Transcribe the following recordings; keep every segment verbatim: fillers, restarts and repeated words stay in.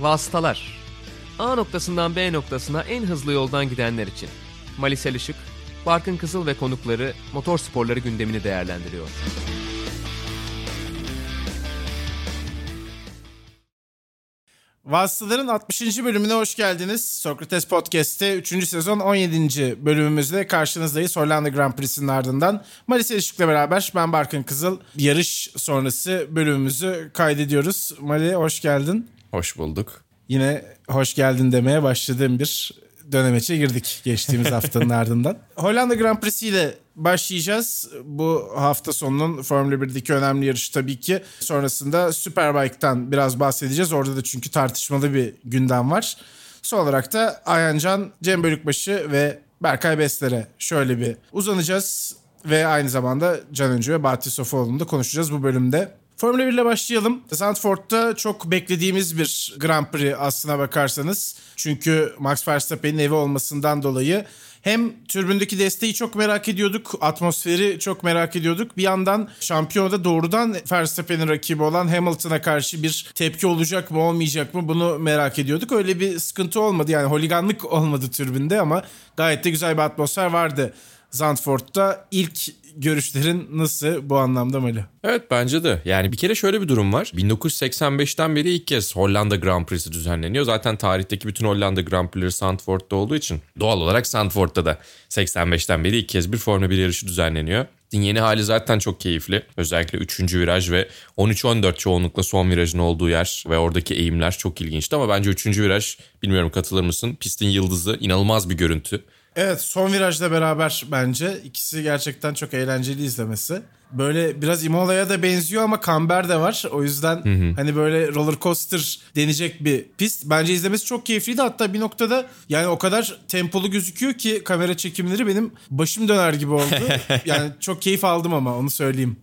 Vasıtalar. A noktasından B noktasına en hızlı yoldan gidenler için. Mali Selişik, Barkın Kızıl ve konukları motor sporları gündemini değerlendiriyor. Vasıtaların altmışıncı bölümüne hoş geldiniz. Socrates Podcast'te üçüncü sezon on yedinci bölümümüzde karşınızdayız. Hollanda Grand Prix'sinin ardından Mali Selişik'le beraber ben Barkın Kızıl yarış sonrası bölümümüzü kaydediyoruz. Mali hoş geldin. Hoş bulduk. Yine hoş geldin demeye başladığım bir dönemeçe girdik geçtiğimiz haftanın ardından. Hollanda Grand Prix'si ile başlayacağız. Bu hafta sonunun Formula birdeki önemli yarışı tabii ki. Sonrasında Superbike'tan biraz bahsedeceğiz. Orada da çünkü tartışmalı bir gündem var. Son olarak da Ayhancan, Cem Bölükbaşı ve Berkay Besler'e şöyle bir uzanacağız. Ve aynı zamanda Can Öncü ve Bahati Sofuoğlu'nu da konuşacağız bu bölümde. Formula bir ile başlayalım. Sandford'da çok beklediğimiz bir Grand Prix aslına bakarsanız. Çünkü Max Verstappen'in evi olmasından dolayı hem türbündeki desteği çok merak ediyorduk, atmosferi çok merak ediyorduk. Bir yandan şampiyonada doğrudan Verstappen'in rakibi olan Hamilton'a karşı bir tepki olacak mı olmayacak mı bunu merak ediyorduk. Öyle bir sıkıntı olmadı, yani holiganlık olmadı türbünde ama gayet de güzel bir atmosfer vardı Zandvoort'ta. İlk görüşlerin nasıl bu anlamda Mali? Evet, bence de. Yani bir kere şöyle bir durum var. bin dokuz yüz seksen beşten beri ilk kez Hollanda Grand Prix'si düzenleniyor. Zaten tarihteki bütün Hollanda Grand Prix'leri Sandford'da olduğu için doğal olarak Sandford'da da seksen beşten beri ilk kez bir Formula bir yarışı düzenleniyor. Yeni hali zaten çok keyifli. Özellikle üçüncü viraj ve on üç on dört çoğunlukla son virajın olduğu yer ve oradaki eğimler çok ilginçti. Ama bence üçüncü viraj, bilmiyorum katılır mısın, pistin yıldızı, inanılmaz bir görüntü. Evet, son virajla beraber bence ikisi gerçekten çok eğlenceli izlemesi. Böyle biraz Imola'ya da benziyor ama kamber de var. O yüzden hı hı. hani böyle roller coaster denecek bir pist. Bence izlemesi çok keyifliydi. Hatta bir noktada yani o kadar tempolu gözüküyor ki kamera çekimleri benim başım döner gibi oldu. Yani çok keyif aldım ama onu söyleyeyim.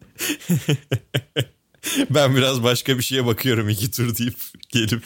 Ben biraz başka bir şeye bakıyorum iki tur deyip gelip.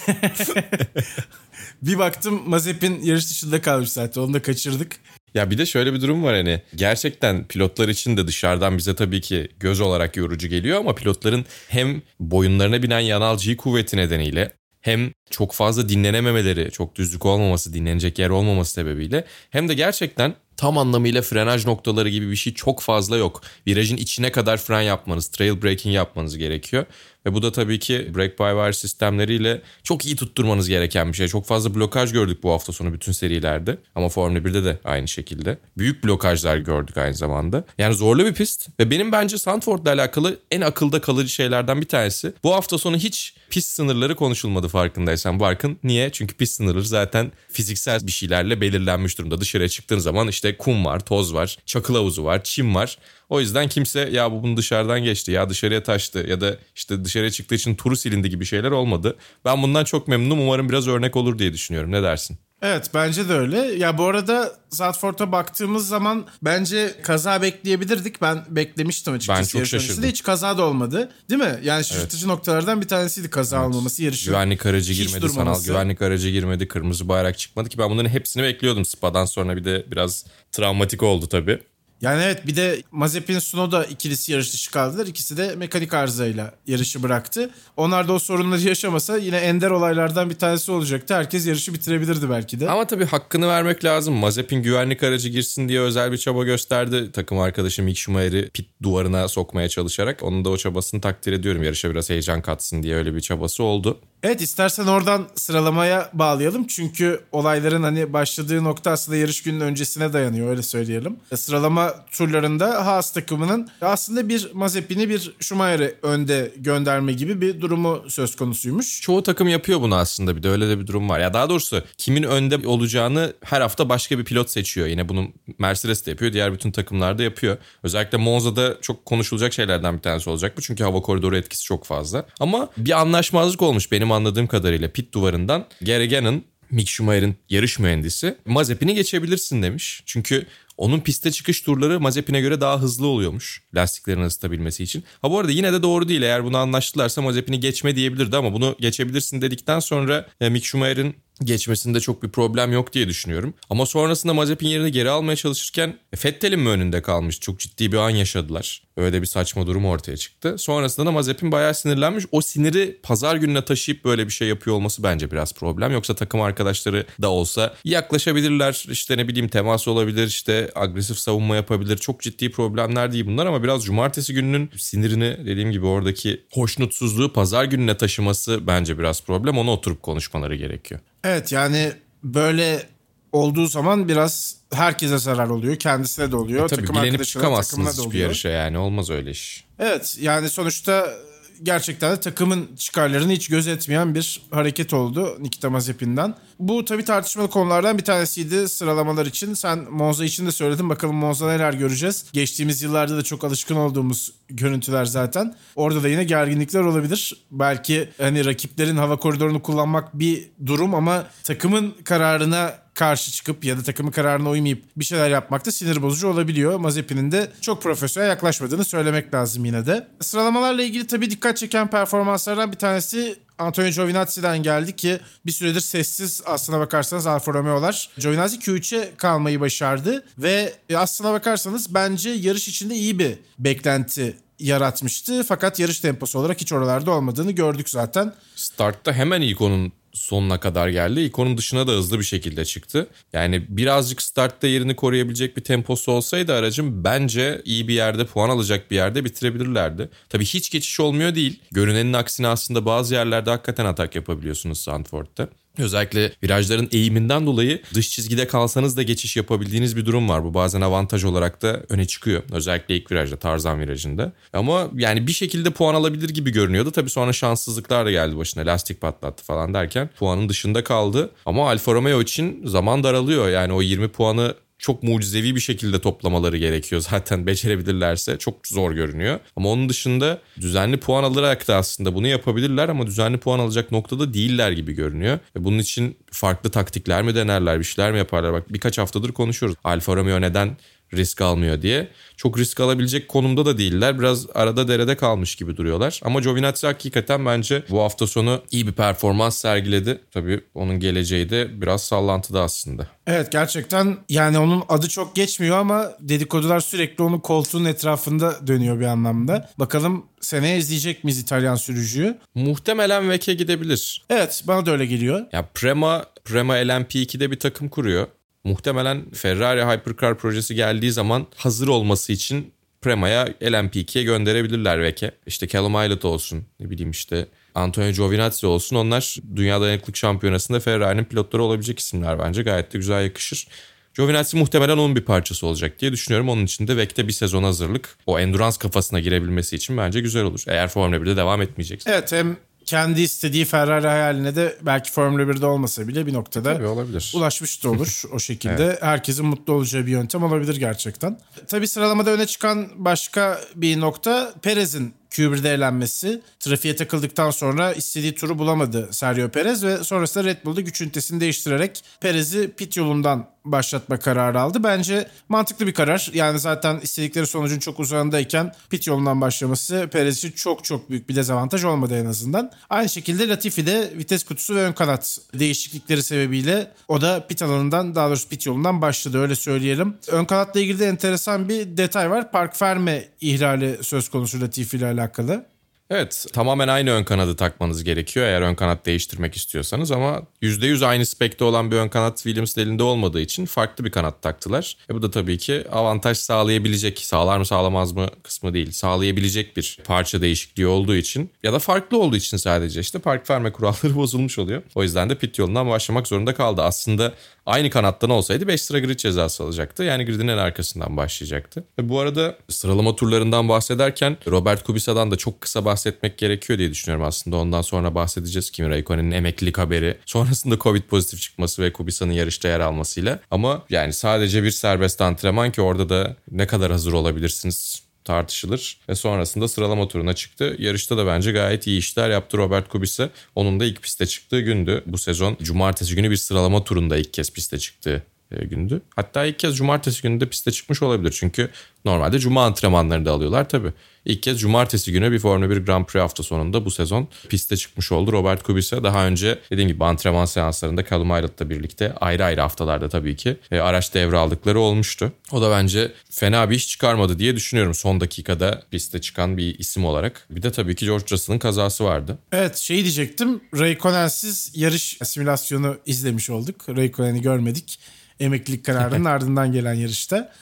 Bir baktım Mazepin yarış dışında kalmış zaten, onu da kaçırdık. Ya bir de şöyle bir durum var, hani gerçekten pilotlar için de dışarıdan bize tabii ki göz olarak yorucu geliyor ama pilotların hem boyunlarına binen yanal G kuvveti nedeniyle hem çok fazla dinlenememeleri, çok düzlük olmaması, dinlenecek yer olmaması sebebiyle hem de gerçekten tam anlamıyla frenaj noktaları gibi bir şey çok fazla yok. Virajın içine kadar fren yapmanız, trail braking yapmanız gerekiyor. Ve bu da tabii ki brake-by-wire sistemleriyle çok iyi tutturmanız gereken bir şey. Çok fazla blokaj gördük bu hafta sonu bütün serilerde. Ama Formula birde de aynı şekilde. Büyük blokajlar gördük aynı zamanda. Yani zorlu bir pist. Ve benim bence Sandford'la alakalı en akılda kalıcı şeylerden bir tanesi. Bu hafta sonu hiç pist sınırları konuşulmadı farkındaysan. Barkın, niye? Çünkü pist sınırları zaten fiziksel bir şeylerle belirlenmiş durumda. Dışarıya çıktığın zaman işte kum var, toz var, çakıl havuzu var, çim var. O yüzden kimse ya bu bunu dışarıdan geçti, ya dışarıya taştı ya da işte dışarıya çıktığı için turu silindi gibi şeyler olmadı. Ben bundan çok memnunum. Umarım biraz örnek olur diye düşünüyorum. Ne dersin? Evet, bence de öyle. Ya bu arada Zandvoort'a baktığımız zaman bence kaza bekleyebilirdik. Ben beklemiştim açıkçası. Ben çok şaşırdım. Hiç kaza da olmadı. Değil mi? Yani şaşırtıcı evet. noktalardan bir tanesiydi kaza evet. olmaması, yarışın güvenlik aracı girmedi, durmaması. Sanal güvenlik aracı girmedi, kırmızı bayrak çıkmadı ki ben bunların hepsini bekliyordum. Spa'dan sonra bir de biraz travmatik oldu tabii. Yani evet, bir de Mazepin Sunoda ikilisi yarış dışı kaldılar. İkisi de mekanik arızayla yarışı bıraktı. Onlar da o sorunları yaşamasa yine ender olaylardan bir tanesi olacaktı. Herkes yarışı bitirebilirdi belki de. Ama tabii hakkını vermek lazım. Mazepin güvenlik aracı girsin diye özel bir çaba gösterdi. Takım arkadaşı Mick Schumacher'i pit duvarına sokmaya çalışarak. Onun da o çabasını takdir ediyorum. Yarışa biraz heyecan katsın diye öyle bir çabası oldu. Evet, istersen oradan sıralamaya bağlayalım. Çünkü olayların hani başladığı nokta aslında yarış gününün öncesine dayanıyor, öyle söyleyelim. Sıralama turlarında Haas takımının aslında bir Mazepin'i bir Schumacher'i önde gönderme gibi bir durumu söz konusuymuş. Çoğu takım yapıyor bunu aslında, bir de öyle de bir durum var. Ya daha doğrusu kimin önde olacağını her hafta başka bir pilot seçiyor. Yine bunu Mercedes de yapıyor, diğer bütün takımlar da yapıyor. Özellikle Monza'da çok konuşulacak şeylerden bir tanesi olacak bu. Çünkü hava koridoru etkisi çok fazla. Ama bir anlaşmazlık olmuş benim anladığım kadarıyla pit duvarından. Geregan'ın, Mick Schumacher'in yarış mühendisi Mazepin'i geçebilirsin demiş. Çünkü onun piste çıkış turları Mazepin'e göre daha hızlı oluyormuş lastiklerin ısıtabilmesi için. Ha bu arada yine de doğru değil. Eğer bunu anlaştılarsa Mazepin'i geçme diyebilirdi ama bunu geçebilirsin dedikten sonra Mick Schumacher'in geçmesinde çok bir problem yok diye düşünüyorum. Ama sonrasında Mazepin yerini geri almaya çalışırken Vettel'in mi önünde kalmış? Çok ciddi bir an yaşadılar. Öyle bir saçma durum ortaya çıktı. Sonrasında da Mazepin bayağı sinirlenmiş. O siniri pazar gününe taşıyıp böyle bir şey yapıyor olması bence biraz problem. Yoksa takım arkadaşları da olsa yaklaşabilirler. İşte ne bileyim temas olabilir. İşte agresif savunma yapabilir. Çok ciddi problemler değil bunlar ama biraz cumartesi gününün sinirini dediğim gibi oradaki hoşnutsuzluğu pazar gününe taşıması bence biraz problem. Ona oturup konuşmaları gerekiyor. Evet yani böyle olduğu zaman biraz herkese zarar oluyor. Kendisine de oluyor. E tabii takım bilenip çıkamazsınız hiçbir yarışa yani. Olmaz öyle iş. Evet yani sonuçta gerçekten de takımın çıkarlarını hiç gözetmeyen bir hareket oldu Nikita Mazepin'den. Bu tabii tartışmalı konulardan bir tanesiydi sıralamalar için. Sen Monza için de söyledin. Bakalım Monza neler göreceğiz. Geçtiğimiz yıllarda da çok alışkın olduğumuz görüntüler zaten. Orada da yine gerginlikler olabilir. Belki hani rakiplerin hava koridorunu kullanmak bir durum ama takımın kararına karşı çıkıp ya da takımın kararına uymayıp bir şeyler yapmak da sinir bozucu olabiliyor. Mazepin'in de çok profesyonel yaklaşmadığını söylemek lazım yine de. Sıralamalarla ilgili tabii dikkat çeken performanslardan bir tanesi Antonio Giovinazzi'den geldi ki bir süredir sessiz aslına bakarsanız Alfa Romeo'lar. Giovinazzi Q üçe kalmayı başardı ve aslına bakarsanız bence yarış içinde iyi bir beklenti yaratmıştı. Fakat yarış temposu olarak hiç oralarda olmadığını gördük zaten. Startta hemen ilk onun sonuna kadar geldi. İkonun dışına da hızlı bir şekilde çıktı. Yani birazcık startta yerini koruyabilecek bir temposu olsaydı aracın bence iyi bir yerde, puan alacak bir yerde bitirebilirlerdi. Tabii hiç geçiş olmuyor değil. Görünenin aksine aslında bazı yerlerde hakikaten atak yapabiliyorsunuz Sandford'da. Özellikle virajların eğiminden dolayı dış çizgide kalsanız da geçiş yapabildiğiniz bir durum var. Bu bazen avantaj olarak da öne çıkıyor. Özellikle ilk virajda, Tarzan virajında. Ama yani bir şekilde puan alabilir gibi görünüyordu. Tabii sonra şanssızlıklar da geldi başına. Lastik patlattı falan derken puanın dışında kaldı. Ama Alfa Romeo için zaman daralıyor. Yani o yirmi puanı çok mucizevi bir şekilde toplamaları gerekiyor. Zaten becerebilirlerse çok zor görünüyor. Ama onun dışında düzenli puan alarak da aslında bunu yapabilirler ama düzenli puan alacak noktada değiller gibi görünüyor. Ve bunun için farklı taktikler mi denerler, bir şeyler mi yaparlar? Bak birkaç haftadır konuşuyoruz. Alfa Romeo neden risk almıyor diye. Çok risk alabilecek konumda da değiller. Biraz arada derede kalmış gibi duruyorlar. Ama Giovinazzi hakikaten bence bu hafta sonu iyi bir performans sergiledi. Tabii onun geleceği de biraz sallantıda aslında. Evet gerçekten yani onun adı çok geçmiyor ama dedikodular sürekli onun koltuğunun etrafında dönüyor bir anlamda. Bakalım seneye izleyecek miyiz İtalyan sürücüyü? Muhtemelen W E C'e gidebilir. Evet bana da öyle geliyor. Ya Prema, Prema L M P iki'de bir takım kuruyor. Muhtemelen Ferrari Hypercar projesi geldiği zaman hazır olması için Prema'ya L M P iki'ye gönderebilirler belki. İşte Callum Ilott olsun, ne bileyim işte Antonio Giovinazzi olsun. Onlar Dünya Dayanıklık Şampiyonası'nda Ferrari'nin pilotları olabilecek isimler bence. Gayet de güzel yakışır. Giovinazzi muhtemelen onun bir parçası olacak diye düşünüyorum. Onun için de W E C'te bir sezon hazırlık. O endurance kafasına girebilmesi için bence güzel olur. Eğer Formula birde devam etmeyecekse. Evet hem kendi istediği Ferrari hayaline de belki Formula birde olmasa bile bir noktada ulaşmış da olur o şekilde. Evet. Herkesin mutlu olacağı bir yöntem olabilir gerçekten. Tabii sıralamada öne çıkan başka bir nokta Perez'in Q bir'de elenmesi. Trafiğe takıldıktan sonra istediği turu bulamadı Sergio Perez ve sonrasında Red Bull'da güç ünitesini değiştirerek Perez'i pit yolundan başlatma kararı aldı. Bence mantıklı bir karar. Yani zaten istedikleri sonucun çok uzağındayken pit yolundan başlaması Perez için çok çok büyük bir dezavantaj olmadı en azından. Aynı şekilde Latifi de vites kutusu ve ön kanat değişiklikleri sebebiyle o da pit alanından, daha doğrusu pit yolundan başladı öyle söyleyelim. Ön kanatla ilgili de enteresan bir detay var. Park ferme ihlali söz konusu Latifi ile alakalı. Evet, tamamen aynı ön kanadı takmanız gerekiyor eğer ön kanat değiştirmek istiyorsanız ama yüzde yüz aynı spekte olan bir ön kanat Williams'ın elinde olmadığı için farklı bir kanat taktılar. E bu da tabii ki avantaj sağlayabilecek, sağlar mı sağlamaz mı kısmı değil, sağlayabilecek bir parça değişikliği olduğu için ya da farklı olduğu için sadece işte park verme kuralları bozulmuş oluyor. O yüzden de pit yolundan başlamak zorunda kaldı. Aslında aynı kanattan olsaydı beş sıra grid cezası alacaktı. Yani gridin en arkasından başlayacaktı. E bu arada sıralama turlarından bahsederken Robert Kubica'dan da çok kısa bahsediyoruz. bahsetmek gerekiyor diye düşünüyorum aslında. Ondan sonra bahsedeceğiz Kimi Räikkönen'in emeklilik haberi. Sonrasında Covid pozitif çıkması ve Kubica'nın yarışta yer almasıyla. Ama yani sadece bir serbest antrenman ki orada da ne kadar hazır olabilirsiniz tartışılır. Ve sonrasında sıralama turuna çıktı. Yarışta da bence gayet iyi işler yaptı Robert Kubica. Onun da ilk piste çıktığı gündü. Bu sezon cumartesi günü bir sıralama turunda ilk kez piste çıktı. gündü. Hatta ilk kez cumartesi günü de piste çıkmış olabilir. Çünkü normalde cuma antrenmanlarını da alıyorlar tabii. İlk kez cumartesi günü bir Formula bir Grand Prix hafta sonunda bu sezon piste çıkmış oldu. Robert Kubica daha önce dediğim gibi antrenman seanslarında Callum Aylat'la birlikte ayrı ayrı haftalarda tabii ki e, araç devraldıkları olmuştu. O da bence fena bir iş çıkarmadı diye düşünüyorum. Son dakikada piste çıkan bir isim olarak. Bir de tabii ki George Russell'ın kazası vardı. Evet, şey diyecektim. Raikkonen'siz yarış simülasyonu izlemiş olduk. Raikkonen'i görmedik. Emeklilik kararının ardından gelen yarışta.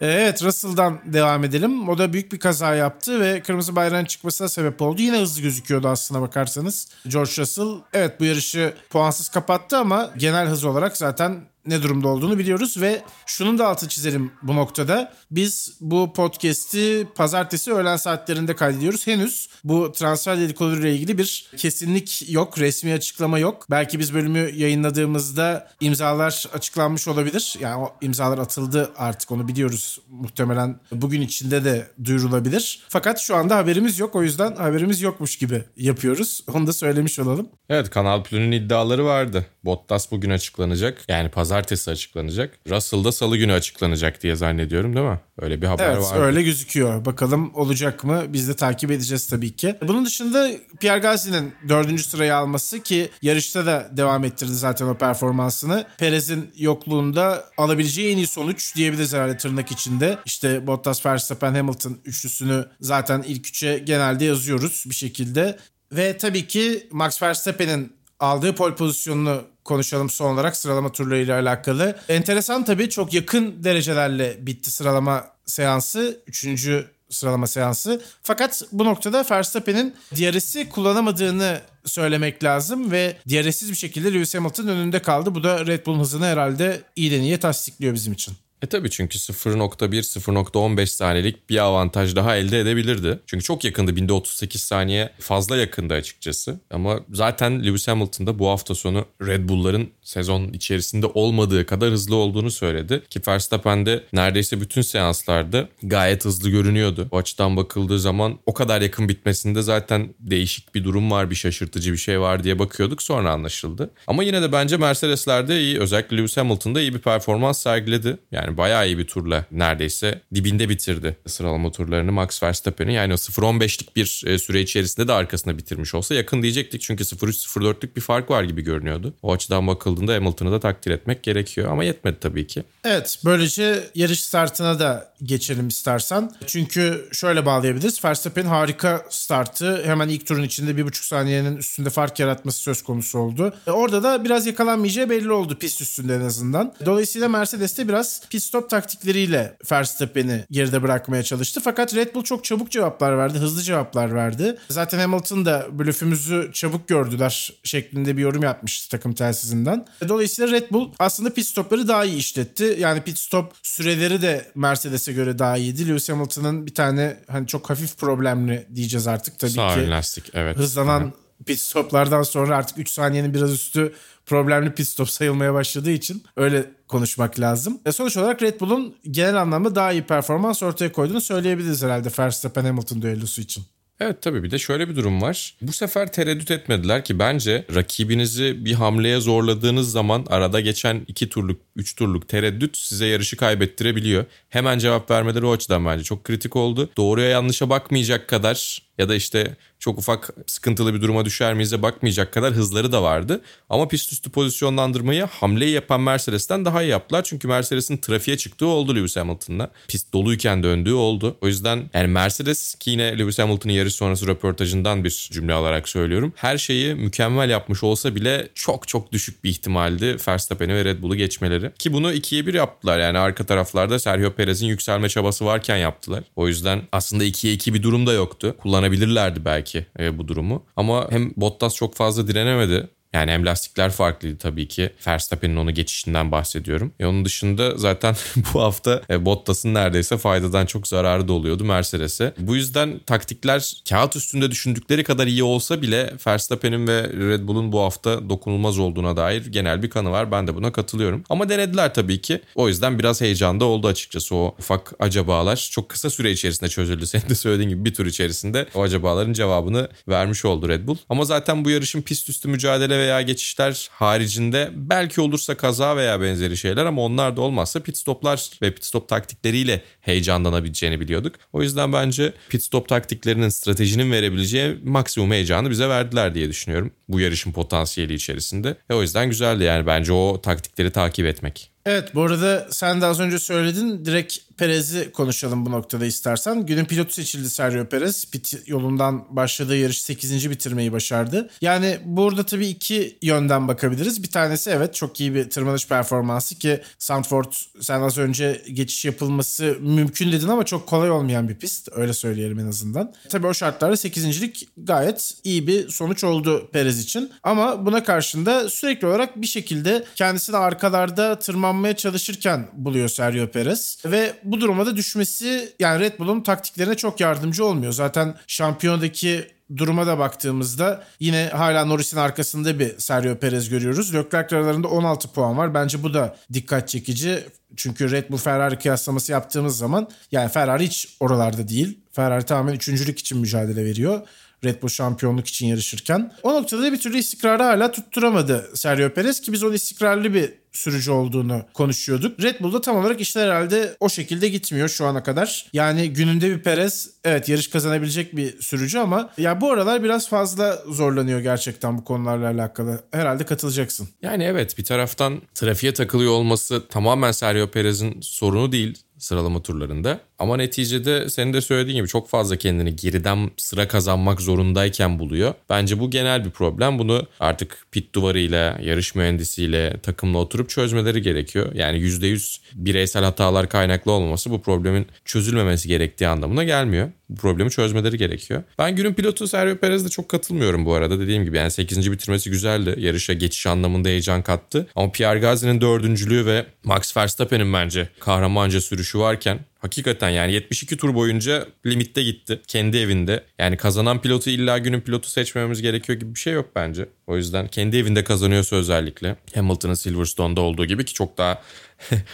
Evet, Russell'dan devam edelim. O da büyük bir kaza yaptı ve kırmızı bayrağın çıkmasına sebep oldu. Yine hızlı gözüküyordu aslına bakarsanız. George Russell evet bu yarışı puansız kapattı ama genel hız olarak zaten ne durumda olduğunu biliyoruz ve şunun da altını çizelim bu noktada. Biz bu podcast'i pazartesi öğlen saatlerinde kaydediyoruz. Henüz bu transfer dedikoduyla ilgili bir kesinlik yok, resmi açıklama yok. Belki biz bölümü yayınladığımızda imzalar açıklanmış olabilir. Yani o imzalar atıldı artık, onu biliyoruz. Muhtemelen bugün içinde de duyurulabilir. Fakat şu anda haberimiz yok. O yüzden haberimiz yokmuş gibi yapıyoruz. Onu da söylemiş olalım. Evet, Kanal Plu'nun iddiaları vardı. Bottas bugün açıklanacak. Yani pazartesi Pazartesi açıklanacak. Russell da salı günü açıklanacak diye zannediyorum, değil mi? Öyle bir haber var. Evet, vardı. Öyle gözüküyor. Bakalım olacak mı? Biz de takip edeceğiz tabii ki. Bunun dışında Pierre Gasly'nin dördüncü sırayı alması, ki yarışta da devam ettirdi zaten o performansını. Perez'in yokluğunda alabileceği en iyi sonuç diyebiliriz herhalde tırnak içinde. İşte Bottas, Verstappen, Hamilton üçlüsünü zaten ilk üçe genelde yazıyoruz bir şekilde. Ve tabii ki Max Verstappen'in aldığı pole pozisyonunu konuşalım son olarak sıralama turlarıyla alakalı. Enteresan tabii, çok yakın derecelerle bitti sıralama seansı. Üçüncü sıralama seansı. Fakat bu noktada Verstappen'in D R S'i kullanamadığını söylemek lazım ve D R S'siz bir şekilde Lewis Hamilton'ın önünde kaldı. Bu da Red Bull'un hızını herhalde iyiden iyiye tasdikliyor bizim için. E tabii, çünkü sıfır virgül bir - sıfır virgül on beş saniyelik bir avantaj daha elde edebilirdi. Çünkü çok yakındı, binde otuz sekiz saniye fazla yakındı açıkçası. Ama zaten Lewis Hamilton da bu hafta sonu Red Bull'ların sezon içerisinde olmadığı kadar hızlı olduğunu söyledi. Ki Verstappen de neredeyse bütün seanslarda gayet hızlı görünüyordu. O açıdan bakıldığı zaman o kadar yakın bitmesinde zaten değişik bir durum var, bir şaşırtıcı bir şey var diye bakıyorduk, sonra anlaşıldı. Ama yine de bence Mercedes'lerde iyi, özellikle Lewis Hamilton'da iyi bir performans sergiledi. Yani bayağı iyi bir turla neredeyse dibinde bitirdi sıralama turlarını Max Verstappen'in. Yani o sıfır on beşlik bir süre içerisinde de arkasında bitirmiş olsa yakın diyecektik. Çünkü sıfır üç - sıfır dörtlük bir fark var gibi görünüyordu. O açıdan bakıldığında Hamilton'ı da takdir etmek gerekiyor ama yetmedi tabii ki. Evet, böylece yarış startına da geçelim istersen. Çünkü şöyle bağlayabiliriz. Verstappen'in harika startı, hemen ilk turun içinde bir buçuk saniyenin üstünde fark yaratması söz konusu oldu. Orada da biraz yakalanmayacağı belli oldu pist üstünde en azından. Dolayısıyla Mercedes de biraz pist stop taktikleriyle Verstappen'i geride bırakmaya çalıştı. Fakat Red Bull çok çabuk cevaplar verdi. Hızlı cevaplar verdi. Zaten Hamilton da blöfümüzü çabuk gördüler şeklinde bir yorum yapmıştı takım telsizinden. Dolayısıyla Red Bull aslında pit stopları daha iyi işletti. Yani pit stop süreleri de Mercedes'e göre daha iyiydi. Lewis Hamilton'ın bir tane hani çok hafif problemli diyeceğiz artık tabii Sağ ki. Lastik, evet. Hızlanan evet. Pit stoplardan sonra artık üç saniyenin biraz üstü problemli pit stop sayılmaya başladığı için öyle konuşmak lazım. E sonuç olarak Red Bull'un genel anlamda daha iyi performans ortaya koyduğunu söyleyebiliriz herhalde Verstappen Hamilton düellosu için. Evet tabii, bir de şöyle bir durum var. Bu sefer tereddüt etmediler ki bence rakibinizi bir hamleye zorladığınız zaman arada geçen iki turluk, üç turluk tereddüt size yarışı kaybettirebiliyor. Hemen cevap vermeleri o açıdan bence çok kritik oldu. Doğruya yanlışa bakmayacak kadar ya da işte çok ufak sıkıntılı bir duruma düşer miyiz'e bakmayacak kadar hızları da vardı. Ama pist üstü pozisyonlandırmayı hamleyi yapan Mercedes'ten daha iyi yaptılar. Çünkü Mercedes'in trafiğe çıktığı oldu Lewis Hamilton'la. Pist doluyken döndüğü oldu. O yüzden yani Mercedes, ki yine Lewis Hamilton'ın yarış sonrası röportajından bir cümle alarak söylüyorum, her şeyi mükemmel yapmış olsa bile çok çok düşük bir ihtimaldi Verstappen'i ve Red Bull'u geçmeleri. Ki bunu ikiye bir yaptılar. Yani arka taraflarda Sergio Perez'in yükselme çabası varken yaptılar. O yüzden aslında ikiye iki bir durum da yoktu. Kullanabilirlerdi belki E, bu durumu. Ama hem Bottas çok fazla direnemedi. Yani hem lastikler farklıydı tabii ki. Verstappen'in onu geçişinden bahsediyorum. E onun dışında zaten bu hafta Bottas'ın neredeyse faydadan çok zararı da oluyordu Mercedes'e. Bu yüzden taktikler kağıt üstünde düşündükleri kadar iyi olsa bile Verstappen'in ve Red Bull'un bu hafta dokunulmaz olduğuna dair genel bir kanı var. Ben de buna katılıyorum. Ama denediler tabii ki. O yüzden biraz heyecanda oldu açıkçası o ufak acabalar. Çok kısa süre içerisinde çözüldü. Senin de söylediğin gibi bir tur içerisinde o acabaların cevabını vermiş oldu Red Bull. Ama zaten bu yarışın pist üstü mücadele veya geçişler haricinde belki olursa kaza veya benzeri şeyler, ama onlar da olmazsa pit stoplar ve pit stop taktikleriyle heyecanlanabileceğini biliyorduk. O yüzden bence pit stop taktiklerinin, stratejinin verebileceği maksimum heyecanı bize verdiler diye düşünüyorum bu yarışın potansiyeli içerisinde. E o yüzden güzeldi yani bence o taktikleri takip etmek. Evet, bu arada sen de az önce söyledin. Direkt Perez'i konuşalım bu noktada istersen. Günün pilotu seçildi Sergio Perez. Pit yolundan başladığı yarışı sekizinci bitirmeyi başardı. Yani burada tabii iki yönden bakabiliriz. Bir tanesi evet çok iyi bir tırmanış performansı ki Sandford, sen az önce geçiş yapılması mümkün dedin ama çok kolay olmayan bir pist. Öyle söyleyelim en azından. Tabii o şartlarda sekizincilik gayet iyi bir sonuç oldu Perez için. Ama buna karşın da sürekli olarak bir şekilde kendisini arkalarda tırmanma çalışırken buluyor Sergio Perez ve bu duruma da düşmesi yani Red Bull'un taktiklerine çok yardımcı olmuyor. Zaten şampiyondaki duruma da baktığımızda yine hala Norris'in arkasında bir Sergio Perez görüyoruz. Leclerc aralarında on altı puan var. Bence bu da dikkat çekici. Çünkü Red Bull Ferrari kıyaslaması yaptığımız zaman yani Ferrari hiç oralarda değil. Ferrari tamamen üçüncülük için mücadele veriyor. Red Bull şampiyonluk için yarışırken. O noktada bir türlü istikrarı hala tutturamadı Sergio Perez ki biz onun istikrarlı bir sürücü olduğunu konuşuyorduk. Red Bull'da tam olarak işler herhalde o şekilde gitmiyor şu ana kadar. Yani gününde bir Perez evet yarış kazanabilecek bir sürücü ama ya bu aralar biraz fazla zorlanıyor gerçekten bu konularla alakalı. Herhalde katılacaksın. Yani evet, bir taraftan trafiğe takılıyor olması tamamen Sergio Perez'in sorunu değil sıralama turlarında. Ama neticede senin de söylediğin gibi çok fazla kendini geriden sıra kazanmak zorundayken buluyor. Bence bu genel bir problem. Bunu artık pit duvarıyla, yarış mühendisiyle, takımla oturup çözmeleri gerekiyor. Yani yüzde yüz bireysel hatalar kaynaklı olmaması bu problemin çözülmemesi gerektiği anlamına gelmiyor. Bu problemi çözmeleri gerekiyor. Ben günün pilotu Sergio Perez'de çok katılmıyorum bu arada. Dediğim gibi yani sekizinci bitirmesi güzeldi. Yarışa geçiş anlamında heyecan kattı. Ama Pierre Gasly'nin dördüncülüğü ve Max Verstappen'in bence kahramanca sürüşü varken hakikaten yani yetmiş iki tur boyunca limitte gitti. Kendi evinde. Yani kazanan pilotu illa günün pilotu seçmememiz gerekiyor gibi bir şey yok bence. O yüzden kendi evinde kazanıyorsa özellikle. Hamilton'ın Silverstone'da olduğu gibi ki çok daha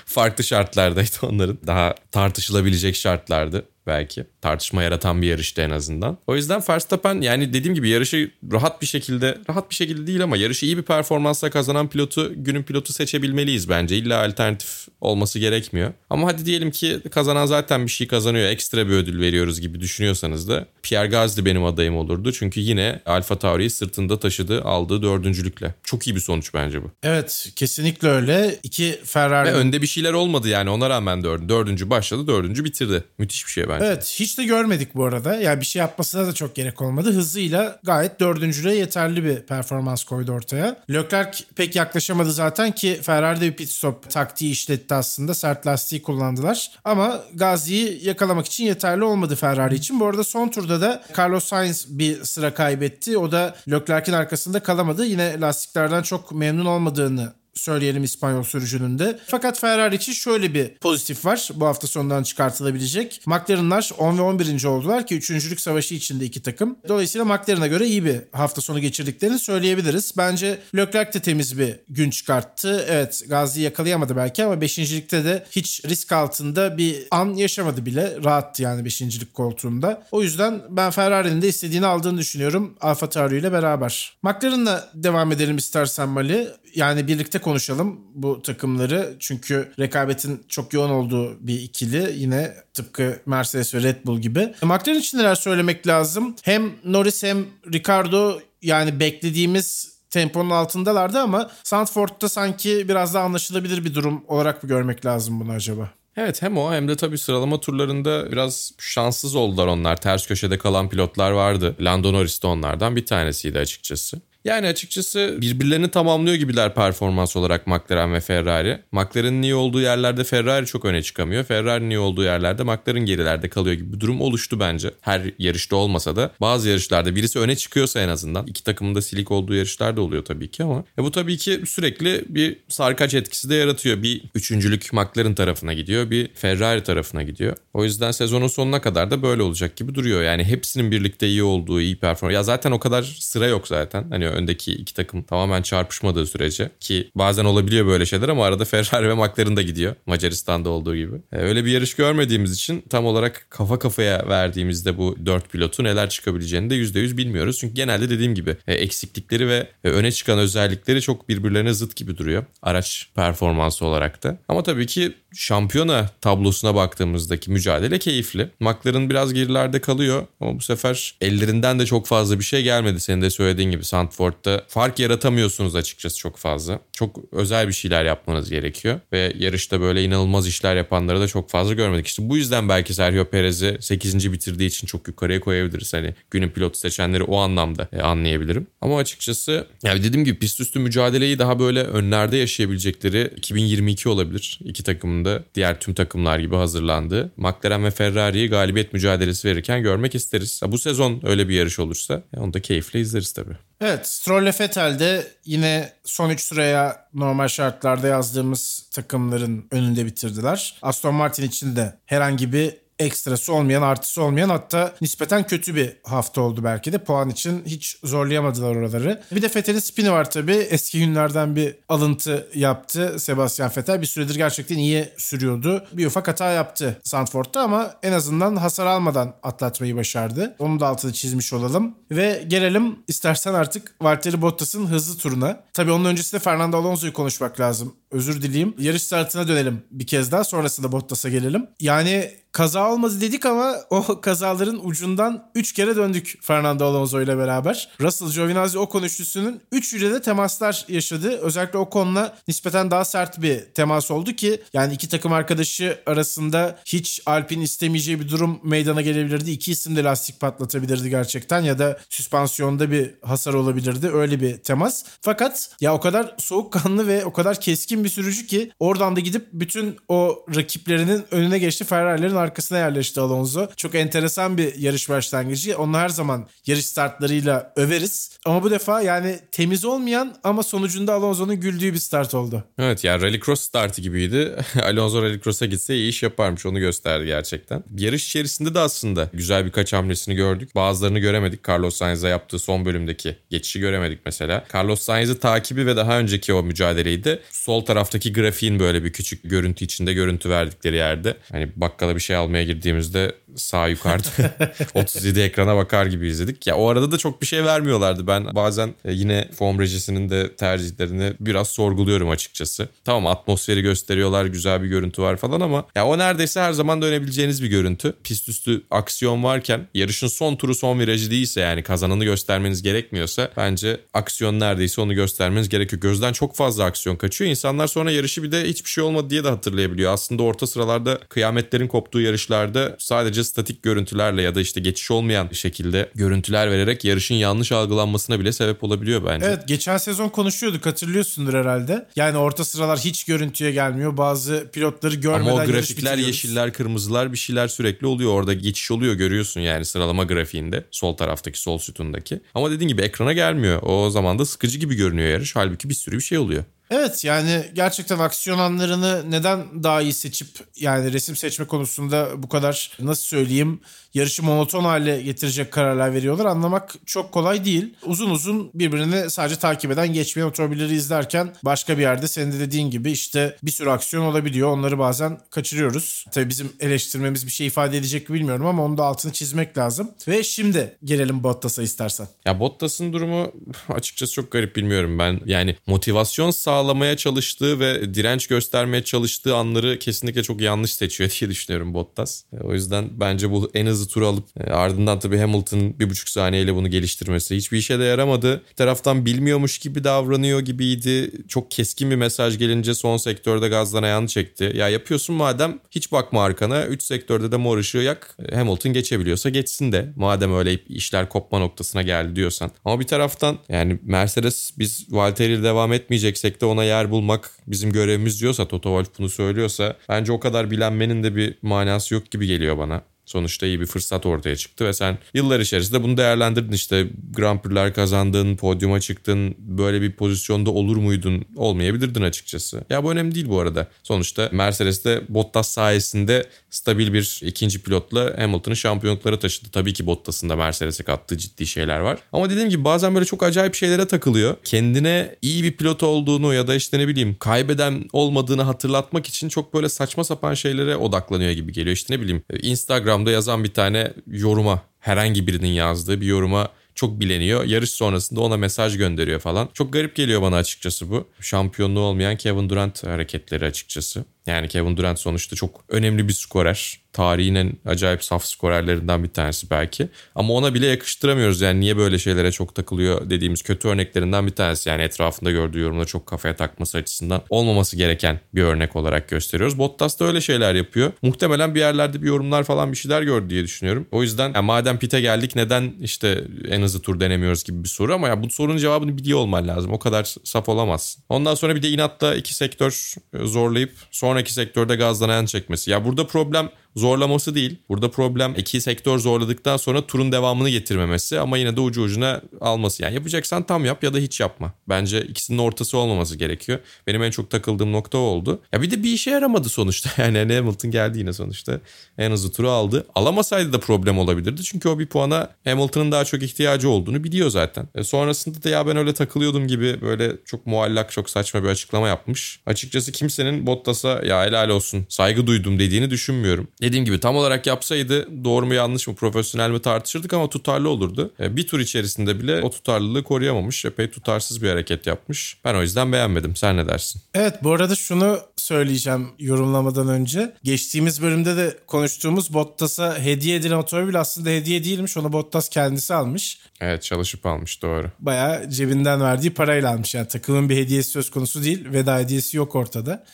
farklı şartlardaydı onların. Daha tartışılabilecek şartlardı belki. Tartışma yaratan bir yarıştı en azından. O yüzden Verstappen yani dediğim gibi yarışı rahat bir şekilde, rahat bir şekilde değil ama yarışı iyi bir performansla kazanan pilotu, günün pilotu seçebilmeliyiz bence. İlla alternatif olması gerekmiyor. Ama hadi diyelim ki kazanan zaten bir şey kazanıyor. Ekstra bir ödül veriyoruz gibi düşünüyorsanız da Pierre Gasly benim adayım olurdu. Çünkü yine Alfa Tauri'yi sırtında taşıdığı, aldığı dördüncülükle. Çok iyi bir sonuç bence bu. Evet, kesinlikle öyle. İki Ferrari. Ve önde bir şeyler olmadı yani ona rağmen dördüncü. Dördüncü başladı, dördüncü bitirdi. Müthiş bir şey bence. Evet, hiç de görmedik bu arada. Yani bir şey yapmasına da çok gerek olmadı. Hızıyla gayet dördüncülüğe yeterli bir performans koydu ortaya. Leclerc pek yaklaşamadı zaten ki Ferrari'de bir pit stop taktiği işletti aslında. Sert lastiği kullandılar. Ama Gasly'yi yakalamak için yeterli olmadı Ferrari için. Bu arada son turda da Carlos Sainz bir sıra kaybetti. O da Leclerc'in arkasında kalamadı. Yine lastiklerden çok memnun olmadığını söyleyelim İspanyol sürücünün de. Fakat Ferrari için şöyle bir pozitif var. Bu hafta sonundan çıkartılabilecek. McLaren'lar on ve on birinci oldular ki üçüncülük savaşı içinde iki takım. Dolayısıyla McLaren'a göre iyi bir hafta sonu geçirdiklerini söyleyebiliriz. Bence Leclerc de temiz bir gün çıkarttı. Evet, Gasly'yi yakalayamadı belki ama beşincilikte de hiç risk altında bir an yaşamadı bile. Rahattı yani beşincilik koltuğunda. O yüzden ben Ferrari'nin de istediğini aldığını düşünüyorum AlphaTauri ile beraber. McLaren'la devam edelim istersen Mali. Yani birlikte konuşalım bu takımları. Çünkü rekabetin çok yoğun olduğu bir ikili. Yine tıpkı Mercedes ve Red Bull gibi. McLaren için neler söylemek lazım? Hem Norris hem Ricardo yani beklediğimiz temponun altındalardı ama Sandford'da sanki biraz daha anlaşılabilir bir durum olarak mı görmek lazım bunu acaba? Evet, hem o hem de tabii sıralama turlarında biraz şanssız oldular onlar. Ters köşede kalan pilotlar vardı. Lando Norris de onlardan bir tanesiydi açıkçası. Yani açıkçası birbirlerini tamamlıyor gibiler performans olarak McLaren ve Ferrari. McLaren'in iyi olduğu yerlerde Ferrari çok öne çıkamıyor. Ferrari'nin iyi olduğu yerlerde McLaren gerilerde kalıyor gibi bir durum oluştu bence. Her yarışta olmasa da bazı yarışlarda birisi öne çıkıyorsa en azından. İki takımın da silik olduğu yarışlar da oluyor tabii ki ama. E bu tabii ki sürekli bir sarkaç etkisi de yaratıyor. Bir üçüncülük McLaren tarafına gidiyor, bir Ferrari tarafına gidiyor. O yüzden sezonun sonuna kadar da böyle olacak gibi duruyor. Yani hepsinin birlikte iyi olduğu, iyi performans. Ya zaten o kadar sıra yok zaten. Hani görünüyor öndeki iki takım tamamen çarpışmadığı sürece. Ki bazen olabiliyor böyle şeyler ama arada Ferrari ve McLaren da gidiyor. Macaristan'da olduğu gibi. Öyle bir yarış görmediğimiz için tam olarak kafa kafaya verdiğimizde bu dört pilotu neler çıkabileceğini de yüzde yüz bilmiyoruz. Çünkü genelde dediğim gibi eksiklikleri ve öne çıkan özellikleri çok birbirlerine zıt gibi duruyor. Araç performansı olarak da. Ama tabii ki şampiyona tablosuna baktığımızdaki mücadele keyifli. McLaren biraz gerilerde kalıyor ama bu sefer ellerinden de çok fazla bir şey gelmedi. Senin de söylediğin gibi Sandford'da fark yaratamıyorsunuz açıkçası çok fazla. Çok özel bir şeyler yapmanız gerekiyor ve yarışta böyle inanılmaz işler yapanları da çok fazla görmedik. İşte bu yüzden belki Sergio Perez'i sekizinci bitirdiği için çok yukarıya koyabiliriz. Hani günün pilotu seçenleri o anlamda anlayabilirim. Ama açıkçası yani dediğim gibi pist üstü mücadeleyi daha böyle önlerde yaşayabilecekleri iki bin yirmi iki olabilir. İki takımın da diğer tüm takımlar gibi hazırlandığı McLaren ve Ferrari'yi galibiyet mücadelesi verirken görmek isteriz. Bu sezon öyle bir yarış olursa onu da keyifle izleriz tabii. Evet, Stroll ve Vettel de yine son üç sıraya normal şartlarda yazdığımız takımların önünde bitirdiler. Aston Martin için de herhangi bir ekstrası olmayan, artısı olmayan, hatta nispeten kötü bir hafta oldu belki de. Puan için hiç zorlayamadılar oraları. Bir de Vettel'in spini var tabii. Eski günlerden bir alıntı yaptı Sebastian Vettel. Bir süredir gerçekten iyi sürüyordu. Bir ufak hata yaptı Sandford'da ama en azından hasar almadan atlatmayı başardı. Onun da altını çizmiş olalım. Ve gelelim istersen artık Valtteri Bottas'ın hızlı turuna. Tabii onun öncesinde Fernando Alonso'yu konuşmak lazım. Özür dileyim. Yarış startına dönelim bir kez daha. Sonrasında Bottas'a gelelim. Yani kaza olmadı dedik ama o kazaların ucundan üç kere döndük Fernando Alonso ile beraber. Russell, Giovinazzi, Ocon üçlüsünün üçüyle de temaslar yaşadı. Özellikle Ocon'la nispeten daha sert bir temas oldu ki yani iki takım arkadaşı arasında hiç Alpine istemeyeceği bir durum meydana gelebilirdi. İki isim de lastik patlatabilirdi gerçekten ya da süspansiyonda bir hasar olabilirdi. Öyle bir temas. Fakat ya o kadar soğukkanlı ve o kadar keskin bir sürücü ki oradan da gidip bütün o rakiplerinin önüne geçti. Ferrari'lerin arkasına yerleşti Alonso. Çok enteresan bir yarış başlangıcı. Onu her zaman yarış startlarıyla överiz. Ama bu defa yani temiz olmayan ama sonucunda Alonso'nun güldüğü bir start oldu. Evet yani Rallycross startı gibiydi. Alonso Rallycross'a gitse iyi iş yaparmış. Onu gösterdi gerçekten. Yarış içerisinde de aslında güzel birkaç hamlesini gördük. Bazılarını göremedik. Carlos Sainz'a yaptığı son bölümdeki geçişi göremedik mesela. Carlos Sainz'ı takibi ve daha önceki o mücadeleyi de sol taraftaki grafiğin böyle bir küçük görüntü içinde görüntü verdikleri yerde. Hani bakkala bir şey almaya girdiğimizde sağ yukarıda otuz yedi ekrana bakar gibi izledik. Ya o arada da çok bir şey vermiyorlardı. Ben bazen yine form rejisinin de tercihlerini biraz sorguluyorum açıkçası. Tamam atmosferi gösteriyorlar, güzel bir görüntü var falan ama ya o neredeyse her zaman dönebileceğiniz bir görüntü. Pist üstü aksiyon varken yarışın son turu son virajı değilse yani kazananı göstermeniz gerekmiyorsa bence aksiyon neredeyse onu göstermeniz gerekiyor. Gözden çok fazla aksiyon kaçıyor. İnsanlar sonra yarışı bir de hiçbir şey olmadı diye de hatırlayabiliyor. Aslında orta sıralarda kıyametlerin koptuğu yarışlarda sadece statik görüntülerle ya da işte geçiş olmayan şekilde görüntüler vererek yarışın yanlış algılanmasına bile sebep olabiliyor bence. Evet, geçen sezon konuşuyorduk, hatırlıyorsundur herhalde. Yani orta sıralar hiç görüntüye gelmiyor. Bazı pilotları görmeden ama o grafikler, yeşiller, kırmızılar bir şeyler sürekli oluyor. Orada geçiş oluyor, görüyorsun yani sıralama grafiğinde. Sol taraftaki, sol sütundaki. Ama dediğin gibi ekrana gelmiyor. O zaman da sıkıcı gibi görünüyor yarış. Halbuki bir sürü bir şey oluyor. Evet yani gerçekten aksiyon anlarını neden daha iyi seçip yani resim seçme konusunda bu kadar nasıl söyleyeyim yarışı monoton hale getirecek kararlar veriyorlar anlamak çok kolay değil. Uzun uzun birbirini sadece takip eden geçmeyen otomobilleri izlerken başka bir yerde senin de dediğin gibi işte bir sürü aksiyon olabiliyor, onları bazen kaçırıyoruz. Tabii bizim eleştirmemiz bir şey ifade edecek mi bilmiyorum ama onu da altını çizmek lazım. Ve şimdi gelelim Bottas'a istersen. Ya Bottas'ın durumu açıkçası çok garip, bilmiyorum ben yani motivasyon sağ sağlamaya çalıştığı ve direnç göstermeye çalıştığı anları kesinlikle çok yanlış seçiyor diye düşünüyorum Bottas. O yüzden bence bu en hızlı turu alıp ardından tabii Hamilton bir buçuk saniyeyle bunu geliştirmesi hiçbir işe de yaramadı. Bir taraftan bilmiyormuş gibi davranıyor gibiydi. Çok keskin bir mesaj gelince son sektörde gazdan ayağını çekti. Ya yapıyorsun madem, hiç bakma arkana. Üç sektörde de mor ışığı yak. Hamilton geçebiliyorsa geçsin de. Madem öyle işler kopma noktasına geldi diyorsan. Ama bir taraftan yani Mercedes biz Valtteri'yle devam etmeyeceksek de ona yer bulmak bizim görevimiz diyorsa, Toto Wolff bunu söylüyorsa bence o kadar bilenmenin de bir manası yok gibi geliyor bana. Sonuçta iyi bir fırsat ortaya çıktı ve sen yıllar içerisinde bunu değerlendirdin. İşte Grand Prix'ler kazandın, podyuma çıktın, böyle bir pozisyonda olur muydun? Olmayabilirdin açıkçası. Ya bu önemli değil bu arada. Sonuçta Mercedes'te Bottas sayesinde stabil bir ikinci pilotla Hamilton'ı şampiyonluklara taşıdı. Tabii ki Bottas'ın da Mercedes'e kattığı ciddi şeyler var. Ama dediğim gibi bazen böyle çok acayip şeylere takılıyor. Kendine iyi bir pilot olduğunu ya da işte ne bileyim kaybeden olmadığını hatırlatmak için çok böyle saçma sapan şeylere odaklanıyor gibi geliyor. İşte ne bileyim Instagram'da yazan bir tane yoruma, herhangi birinin yazdığı bir yoruma çok bileniyor. Yarış sonrasında ona mesaj gönderiyor falan. Çok garip geliyor bana açıkçası bu. Şampiyonluğu olmayan Kevin Durant hareketleri açıkçası. Yani Kevin Durant sonuçta çok önemli bir skorer. Tarihin en acayip saf skorerlerinden bir tanesi belki. Ama ona bile yakıştıramıyoruz. Yani niye böyle şeylere çok takılıyor dediğimiz kötü örneklerinden bir tanesi. Yani etrafında gördüğü yorumları çok kafaya takması açısından olmaması gereken bir örnek olarak gösteriyoruz. Bottas da öyle şeyler yapıyor. Muhtemelen bir yerlerde bir yorumlar falan bir şeyler gördü diye düşünüyorum. O yüzden ya madem pite geldik neden işte en hızlı tur denemiyoruz gibi bir soru. Ama ya bu sorunun cevabını biliyor olman lazım. O kadar saf olamazsın. Ondan sonra bir de inatla iki sektör zorlayıp sonra sonraki sektörde gazdan ayağını çekmesi. Ya burada problem zorlaması değil. Burada problem iki sektör zorladıktan sonra turun devamını getirmemesi ama yine de ucu ucuna alması. Yani yapacaksan tam yap ya da hiç yapma. Bence ikisinin ortası olmaması gerekiyor. Benim en çok takıldığım nokta oldu. Ya bir de bir işe yaramadı sonuçta. Yani Hamilton geldi yine sonuçta. En hızlı turu aldı. Alamasaydı da problem olabilirdi. Çünkü o bir puana Hamilton'ın daha çok ihtiyacı olduğunu biliyor zaten. E sonrasında da ya ben öyle takılıyordum gibi böyle çok muallak, çok saçma bir açıklama yapmış. Açıkçası kimsenin Bottas'a ya helal olsun saygı duydum dediğini düşünmüyorum. Dediğim gibi tam olarak yapsaydı doğru mu yanlış mı profesyonel mi tartışırdık ama tutarlı olurdu. Bir tur içerisinde bile o tutarlılığı koruyamamış. Epey tutarsız bir hareket yapmış. Ben o yüzden beğenmedim. Sen ne dersin? Evet, bu arada şunu söyleyeceğim yorumlamadan önce. Geçtiğimiz bölümde de konuştuğumuz Bottas'a hediye edilen otomobil aslında hediye değilmiş. Onu Bottas kendisi almış. Evet, çalışıp almış, doğru. Bayağı cebinden verdiği parayla almış. Yani takımın bir hediyesi söz konusu değil. Veda hediyesi yok ortada.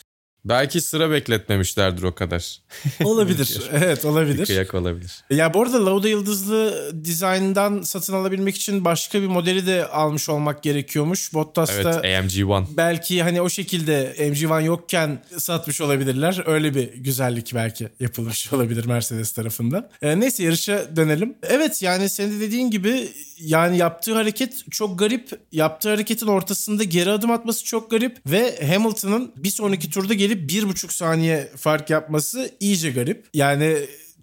Belki sıra bekletmemişlerdir o kadar. Olabilir. Evet, olabilir. Bir kıyak olabilir. Ya bu arada Lauda Yıldızlı dizayndan satın alabilmek için başka bir modeli de almış olmak gerekiyormuş. Bottas da evet, A M G one. Belki hani o şekilde A M G one yokken satmış olabilirler. Öyle bir güzellik belki yapılmış olabilir Mercedes tarafından. E, neyse yarışa dönelim. Evet, yani senin de dediğin gibi yani yaptığı hareket çok garip. Yaptığı hareketin ortasında geri adım atması çok garip ve Hamilton'ın bir sonraki turda gelip bir buçuk saniye fark yapması iyice garip. Yani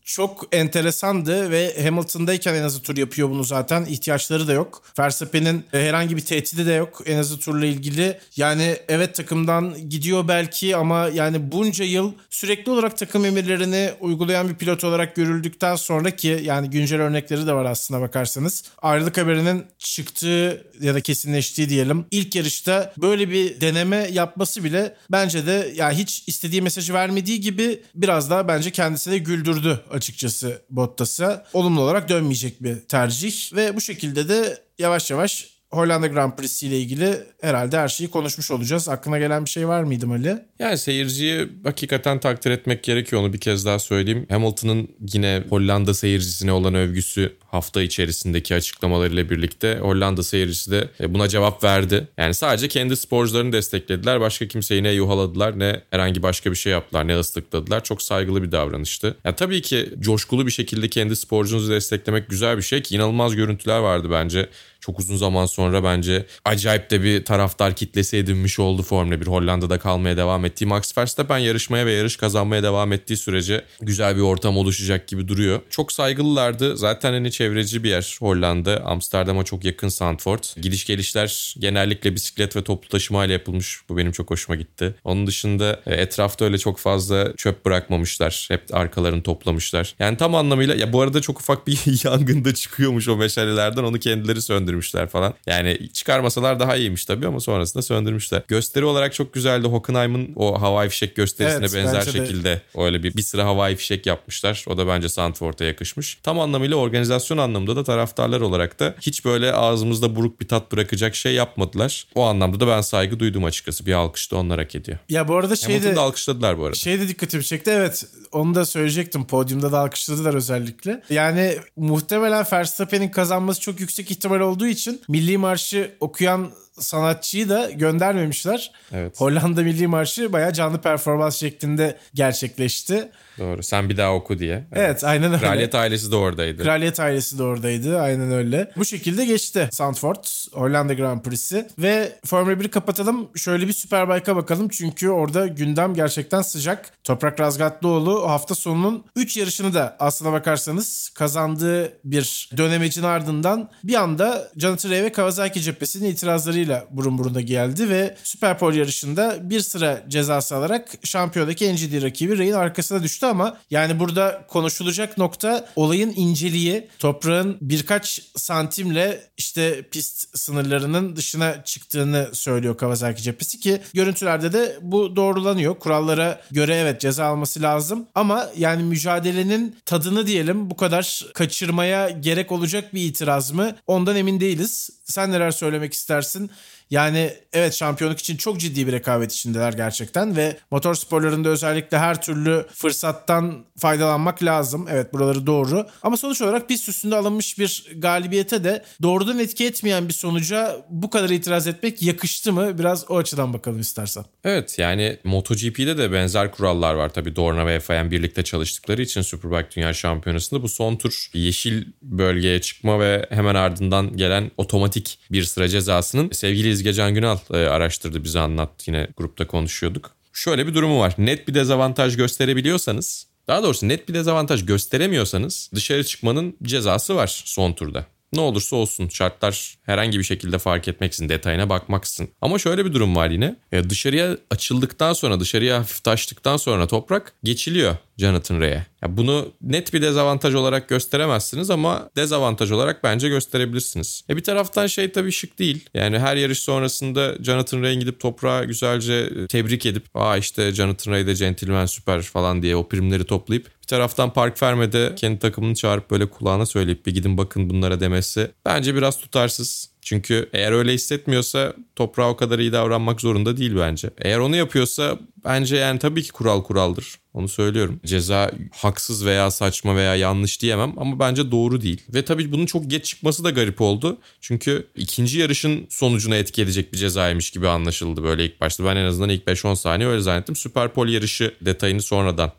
çok enteresandı ve Hamilton'dayken en azı tur yapıyor bunu zaten. İhtiyaçları da yok. Verstappen'in herhangi bir tehdidi de yok en azı turla ilgili. Yani evet takımdan gidiyor belki ama yani bunca yıl sürekli olarak takım emirlerini uygulayan bir pilot olarak görüldükten sonra ki yani güncel örnekleri de var aslına bakarsanız. Ayrılık haberinin çıktığı ya da kesinleştiği diyelim. İlk yarışta böyle bir deneme yapması bile bence de yani hiç istediği mesajı vermediği gibi biraz daha bence kendisine güldürdü açıkçası Bottas'a. Olumlu olarak dönmeyecek bir tercih ve bu şekilde de yavaş yavaş Hollanda Grand Prix'si ile ilgili herhalde her şeyi konuşmuş olacağız. Aklına gelen bir şey var mıydı Ali? Yani seyirciyi hakikaten takdir etmek gerekiyor. Onu bir kez daha söyleyeyim. Hamilton'ın yine Hollanda seyircisine olan övgüsü hafta içerisindeki açıklamalarıyla birlikte Hollanda seyircisi de buna cevap verdi. Yani sadece kendi sporcularını desteklediler. Başka kimseyi ne yuhaladılar ne herhangi başka bir şey yaptılar ne ıslıkladılar. Çok saygılı bir davranıştı. Yani tabii ki coşkulu bir şekilde kendi sporcunuzu desteklemek güzel bir şey ki inanılmaz görüntüler vardı bence. Çok uzun zaman sonra bence acayip de bir taraftar kitlesi edinmiş oldu Formula bir. Hollanda'da kalmaya devam ettiği Max Verstappen yarışmaya ve yarış kazanmaya devam ettiği sürece güzel bir ortam oluşacak gibi duruyor. Çok saygılılardı. Zaten hani çevreci bir yer Hollanda. Amsterdam'a çok yakın Sandford. Gidiş gelişler genellikle bisiklet ve toplu taşımayla yapılmış. Bu benim çok hoşuma gitti. Onun dışında etrafta öyle çok fazla çöp bırakmamışlar. Hep arkalarını toplamışlar. Yani tam anlamıyla ya bu arada çok ufak bir yangında çıkıyormuş o meşalelerden. Onu kendileri söndürmüşler. Falan. Yani çıkarmasalar daha iyiymiş tabii ama sonrasında söndürmüşler. Gösteri olarak çok güzeldi. Hockenheim'in o havai fişek gösterisine evet, benzer şekilde de. Öyle bir, bir sıra havai fişek yapmışlar. O da bence Sandford'a yakışmış. Tam anlamıyla organizasyon anlamında da taraftarlar olarak da hiç böyle ağzımızda buruk bir tat bırakacak şey yapmadılar. O anlamda da ben saygı duydum açıkçası. Bir alkış da onlar hak ediyor. Ya bu arada şeyde Hamilton'da alkışladılar bu arada. Şeyde dikkatimi çekti. Evet. Onu da söyleyecektim. Podyumda da alkışladılar özellikle. Yani muhtemelen Verstappen'in kazanması çok yüksek ihtimal oldu. için milli marşı okuyan sanatçıyı da göndermemişler. Evet. Hollanda Milli Marşı bayağı canlı performans şeklinde gerçekleşti. Doğru. Sen bir daha oku diye. Evet, evet aynen öyle. Kraliyet ailesi de oradaydı. Kraliyet ailesi de oradaydı. Aynen öyle. Bu şekilde geçti Sandford, Hollanda Grand Prix'si. Ve Formula biri kapatalım. Şöyle bir Superbike'a bakalım. Çünkü orada gündem gerçekten sıcak. Toprak Razgatlıoğlu hafta sonunun üç yarışını da aslına bakarsanız kazandığı bir dönemecin ardından bir anda Jonathan Rea ve Kawasaki cephesinin itirazlarıyla burun buruna geldi ve Superpole yarışında bir sıra cezası alarak şampiyondaki en ciddi rakibi Rea'nin arkasına düştü. Ama yani burada konuşulacak nokta olayın inceliği, toprağın birkaç santimle işte pist sınırlarının dışına çıktığını söylüyor Kawasaki cephesi ki görüntülerde de bu doğrulanıyor. Kurallara göre evet ceza alması lazım ama yani mücadelenin tadını diyelim bu kadar kaçırmaya gerek olacak bir itiraz mı? Ondan emin değiliz. Sen neler söylemek istersin? Yani evet şampiyonluk için çok ciddi bir rekabet içindeler gerçekten ve motor sporlarında özellikle her türlü fırsattan faydalanmak lazım. Evet buraları doğru ama sonuç olarak pist üstünde alınmış bir galibiyete de doğrudan etki etmeyen bir sonuca bu kadar itiraz etmek yakıştı mı? Biraz o açıdan bakalım istersen. Evet yani MotoGP'de de benzer kurallar var. Tabii Dorna ve F one birlikte çalıştıkları için Superbike Dünya Şampiyonası'nda bu son tur yeşil bölgeye çıkma ve hemen ardından gelen otomatik bir sıra cezasının sevgili Gecan Günal e, araştırdı bize anlattı yine grupta konuşuyorduk. Şöyle bir durumu var. Net bir dezavantaj gösterebiliyorsanız daha doğrusu net bir dezavantaj gösteremiyorsanız dışarı çıkmanın cezası var son turda. Ne olursa olsun şartlar herhangi bir şekilde fark etmeksin detayına bakmaksın. Ama şöyle bir durum var yine e, dışarıya açıldıktan sonra dışarıya hafif taştıktan sonra toprak geçiliyor Jonathan Rea'ya. Bunu net bir dezavantaj olarak gösteremezsiniz ama dezavantaj olarak bence gösterebilirsiniz. E bir taraftan şey tabii şık değil. Yani her yarış sonrasında Jonathan Rea'ya gidip toprağa güzelce tebrik edip aa işte Jonathan Rea'da centilmen süper falan diye o primleri toplayıp bir taraftan Park Ferme'de kendi takımını çağırıp böyle kulağına söyleyip bir gidin bakın bunlara demesi bence biraz tutarsız. Çünkü eğer öyle hissetmiyorsa toprağa o kadar iyi davranmak zorunda değil bence. Eğer onu yapıyorsa bence yani tabii ki kural kuraldır. Onu söylüyorum. Ceza haksız veya saçma veya yanlış diyemem ama bence doğru değil. Ve tabii bunun çok geç çıkması da garip oldu. Çünkü ikinci yarışın sonucuna etki edecek bir cezaymış gibi anlaşıldı böyle ilk başta. Ben en azından ilk beş on saniye öyle zannettim. Superpole yarışı detayını sonradan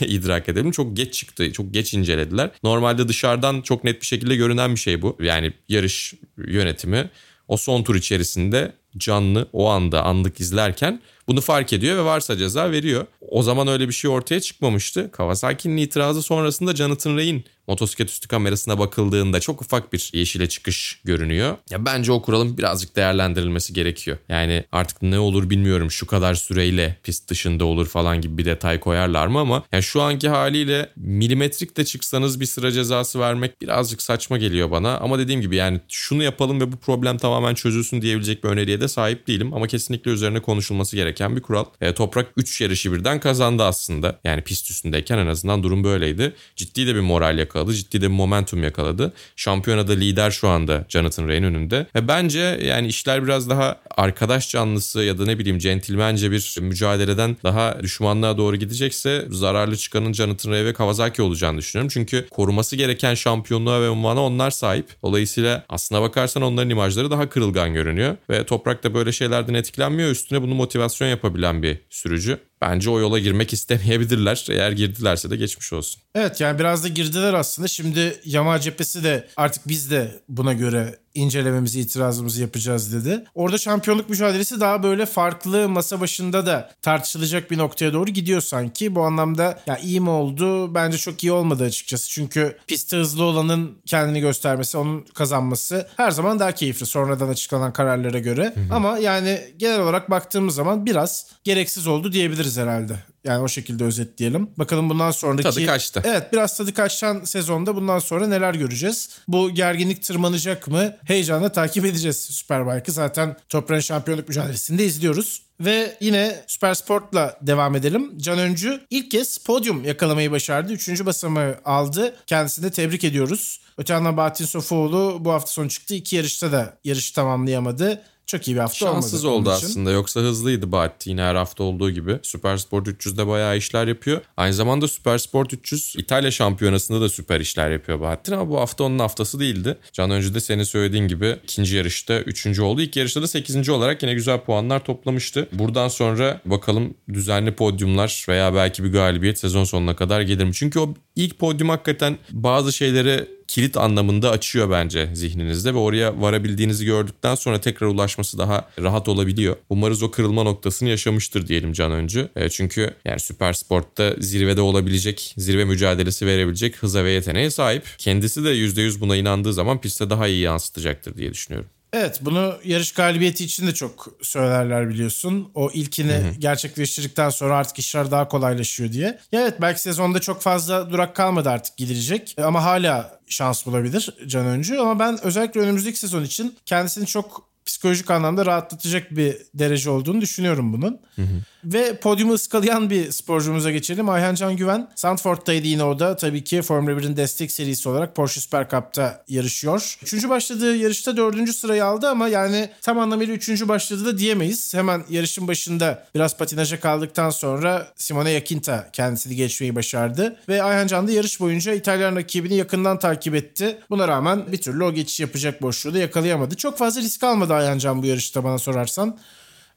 idrak edelim. Çok geç çıktı. Çok geç incelediler. Normalde dışarıdan çok net bir şekilde görünen bir şey bu. Yani yarış yönetimi o son tur içerisinde canlı o anda anlık izlerken bunu fark ediyor ve varsa ceza veriyor. O zaman öyle bir şey ortaya çıkmamıştı. Kawasaki'nin itirazı sonrasında Jonathan Rea'nin motosiklet üstü kamerasına bakıldığında çok ufak bir yeşile çıkış görünüyor. Ya bence o kuralın birazcık değerlendirilmesi gerekiyor. Yani artık ne olur bilmiyorum şu kadar süreyle pist dışında olur falan gibi bir detay koyarlar mı ama yani şu anki haliyle milimetrik de çıksanız bir sıra cezası vermek birazcık saçma geliyor bana. Ama dediğim gibi yani şunu yapalım ve bu problem tamamen çözülsün diyebilecek bir öneriye de sahip değilim ama kesinlikle üzerine konuşulması gereken bir kural. E, toprak üç yarışı birden kazandı aslında. Yani pist üstündeyken en azından durum böyleydi. Ciddi de bir moral yakaladı. Ciddi de bir momentum yakaladı. Şampiyonada lider şu anda Jonathan Rea'nin önünde. Ve bence yani işler biraz daha arkadaş canlısı ya da ne bileyim centilmence bir mücadeleden daha düşmanlığa doğru gidecekse zararlı çıkanın Jonathan Rea ve Kawasaki olacağını düşünüyorum. Çünkü koruması gereken şampiyonluğa ve unvana onlar sahip. Dolayısıyla aslına bakarsan onların imajları daha kırılgan görünüyor. Ve toprakta böyle şeylerden etkilenmiyor. Üstüne bunu motivasyon yapabilen bir sürücü. Bence o yola girmek istemeyebilirler. Eğer girdilerse de geçmiş olsun. Evet yani biraz da girdiler aslında. Şimdi Yamaha cephesi de artık biz de buna göre incelememizi, itirazımızı yapacağız dedi. Orada şampiyonluk mücadelesi daha böyle farklı masa başında da tartışılacak bir noktaya doğru gidiyor sanki. Bu anlamda ya iyi mi oldu? Bence çok iyi olmadı açıkçası. Çünkü pistte hızlı olanın kendini göstermesi, onun kazanması her zaman daha keyifli sonradan açıklanan kararlara göre. Hı hı. Ama yani genel olarak baktığımız zaman biraz gereksiz oldu diyebiliriz herhalde. Yani o şekilde özetleyelim. Bakalım bundan sonraki... Tadı kaçtı. Evet biraz tadı kaçan sezonda bundan sonra neler göreceğiz? Bu gerginlik tırmanacak mı? Heyecanla takip edeceğiz Superbike'ı. Zaten toprağın şampiyonluk mücadelesinde izliyoruz. Ve yine Süpersport'la devam edelim. Can Öncü ilk kez podyum yakalamayı başardı. Üçüncü basamağı aldı. Kendisini de tebrik ediyoruz. Öte yandan Bahattin Sofuoğlu bu hafta sonu çıktı. İki yarışta da yarışı tamamlayamadı. çok iyi bir hafta şanssız olmadı. Şanssız oldu aslında. Yoksa hızlıydı Bahatti yine her hafta olduğu gibi. Süpersport üç yüzde bayağı işler yapıyor. Aynı zamanda Süpersport üç yüz İtalya şampiyonasında da süper işler yapıyor Bahatti ama bu hafta onun haftası değildi. Can Öncü de senin söylediğin gibi ikinci yarışta üçüncü oldu. İlk yarışta da sekizinci olarak yine güzel puanlar toplamıştı. Buradan sonra bakalım düzenli podyumlar veya belki bir galibiyet sezon sonuna kadar gelir mi? Çünkü o ilk podyum hakikaten bazı şeyleri kilit anlamında açıyor bence zihninizde ve oraya varabildiğinizi gördükten sonra tekrar ulaşması daha rahat olabiliyor. Umarız o kırılma noktasını yaşamıştır diyelim Can Öncü. E çünkü yani Süpersport'ta zirvede olabilecek, zirve mücadelesi verebilecek hıza ve yeteneğe sahip. Kendisi de yüzde yüz buna inandığı zaman pistte daha iyi yansıtacaktır diye düşünüyorum. Evet, bunu yarış galibiyeti için de çok söylerler biliyorsun. O ilkini hı hı. gerçekleştirdikten sonra artık işler daha kolaylaşıyor diye. Evet, belki sezonda çok fazla durak kalmadı artık gidilecek ama hala şans bulabilir Can Öncü. Ama ben özellikle önümüzdeki sezon için kendisini çok psikolojik anlamda rahatlatacak bir derece olduğunu düşünüyorum bunun. Hı hı. Ve podyumu ıskalayan bir sporcumuza geçelim. Ayhancan Güven. Sandford'taydı yine o da. Tabii ki Formula birin destek serisi olarak Porsche Super Cup'ta yarışıyor. Üçüncü başladığı yarışta dördüncü sırayı aldı ama yani tam anlamıyla üçüncü başladı da diyemeyiz. Hemen yarışın başında biraz patinaja kaldıktan sonra Simone Iaquinta kendisini geçmeyi başardı. Ve Ayhancan da yarış boyunca İtalyan rakibini yakından takip etti. Buna rağmen bir türlü o geçiş yapacak boşluğu da yakalayamadı. Çok fazla risk almadı Ayhancan bu yarışta bana sorarsan.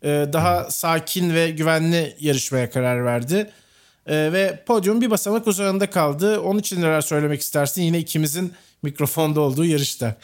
Daha sakin ve güvenli yarışmaya karar verdi. Ve podyum bir basamak uzağında kaldı. Onun için neler söylemek istersin? Yine ikimizin mikrofonda olduğu yarışta.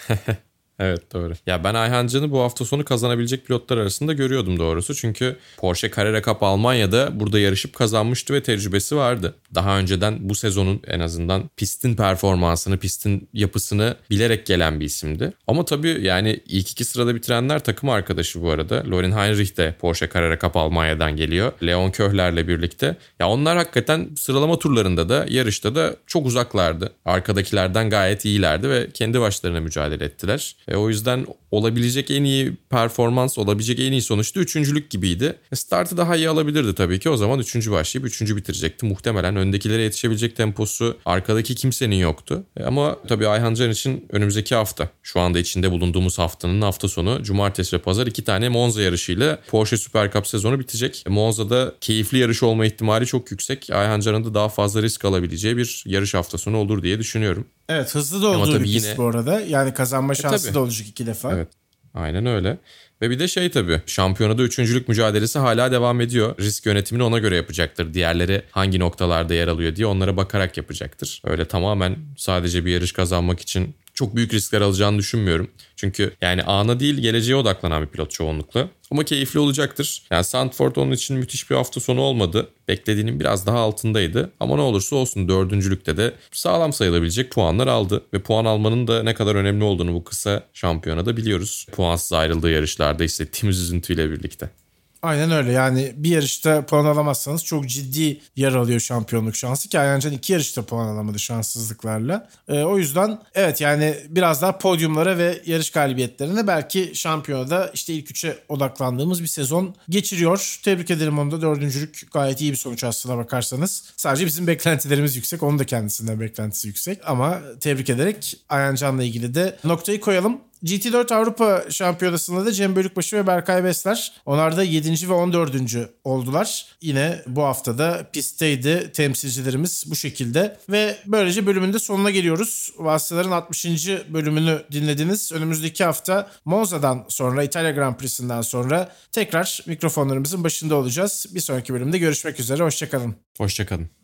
Evet, doğru. Ya ben Ayhancan'ı bu hafta sonu kazanabilecek pilotlar arasında görüyordum doğrusu. Çünkü Porsche Carrera Cup Almanya'da burada yarışıp kazanmıştı ve tecrübesi vardı. Daha önceden bu sezonun en azından pistin performansını, pistin yapısını bilerek gelen bir isimdi. Ama tabii yani ilk iki sırada bitirenler takım arkadaşı bu arada. Lorin Heinrich de Porsche Carrera Cup Almanya'dan geliyor. Leon Köhler'le birlikte. Ya onlar hakikaten sıralama turlarında da yarışta da çok uzaklardı. Arkadakilerden gayet iyilerdi ve kendi başlarına mücadele ettiler. E o yüzden olabilecek en iyi performans, olabilecek en iyi sonuçta üçüncülük gibiydi. Startı daha iyi alabilirdi tabii ki. O zaman üçüncü başlayıp üçüncü bitirecekti. Muhtemelen öndekilere yetişebilecek temposu arkadaki kimsenin yoktu. Ama tabii Ayhancan için önümüzdeki hafta, şu anda içinde bulunduğumuz haftanın hafta sonu, cumartesi ve pazar iki tane Monza yarışıyla Porsche Super Cup sezonu bitecek. Monza'da keyifli yarış olma ihtimali çok yüksek. Ayhancan'ın da daha fazla risk alabileceği bir yarış hafta sonu olur diye düşünüyorum. Evet, hızlı da olduğu bir pist yine bu arada. Yani kazanma şansı e, da olacak iki defa. Evet, aynen öyle. Ve bir de şey tabii, şampiyonada üçüncülük mücadelesi hala devam ediyor. Risk yönetimini ona göre yapacaktır. Diğerleri hangi noktalarda yer alıyor diye onlara bakarak yapacaktır. Öyle tamamen sadece bir yarış kazanmak için çok büyük riskler alacağını düşünmüyorum. Çünkü yani ana değil geleceğe odaklanan bir pilot çoğunlukla. Ama keyifli olacaktır. Yani Sandford onun için müthiş bir hafta sonu olmadı. Beklediğinin biraz daha altındaydı. Ama ne olursa olsun dördüncülükte de sağlam sayılabilecek puanlar aldı. Ve puan almanın da ne kadar önemli olduğunu bu kısa şampiyonada biliyoruz. Puansız ayrıldığı yarışlarda hissettiğimiz üzüntüyle birlikte. Aynen öyle, yani bir yarışta puan alamazsanız çok ciddi yer alıyor şampiyonluk şansı ki Ayhancan iki yarışta puan alamadı şanssızlıklarla. E, o yüzden evet, yani biraz daha podyumlara ve yarış galibiyetlerine, belki şampiyonada işte ilk üçe odaklandığımız bir sezon geçiriyor. Tebrik ederim onu da, dördüncülük gayet iyi bir sonuç aslına bakarsanız. Sadece bizim beklentilerimiz yüksek, onun da kendisinden beklentisi yüksek ama tebrik ederek Ayhancan'la ilgili de noktayı koyalım. G T dört Avrupa Şampiyonası'nda da Cem Bölükbaşı ve Berkay Besler, onlar da yedinci ve on dördüncü oldular. Yine bu hafta da pistteydi temsilcilerimiz bu şekilde. Ve böylece bölümün de sonuna geliyoruz. Vasıtaların altmışıncı bölümünü dinlediniz. Önümüzdeki hafta Monza'dan sonra, İtalya Grand Prix'sinden sonra tekrar mikrofonlarımızın başında olacağız. Bir sonraki bölümde görüşmek üzere. Hoşçakalın. Hoşçakalın.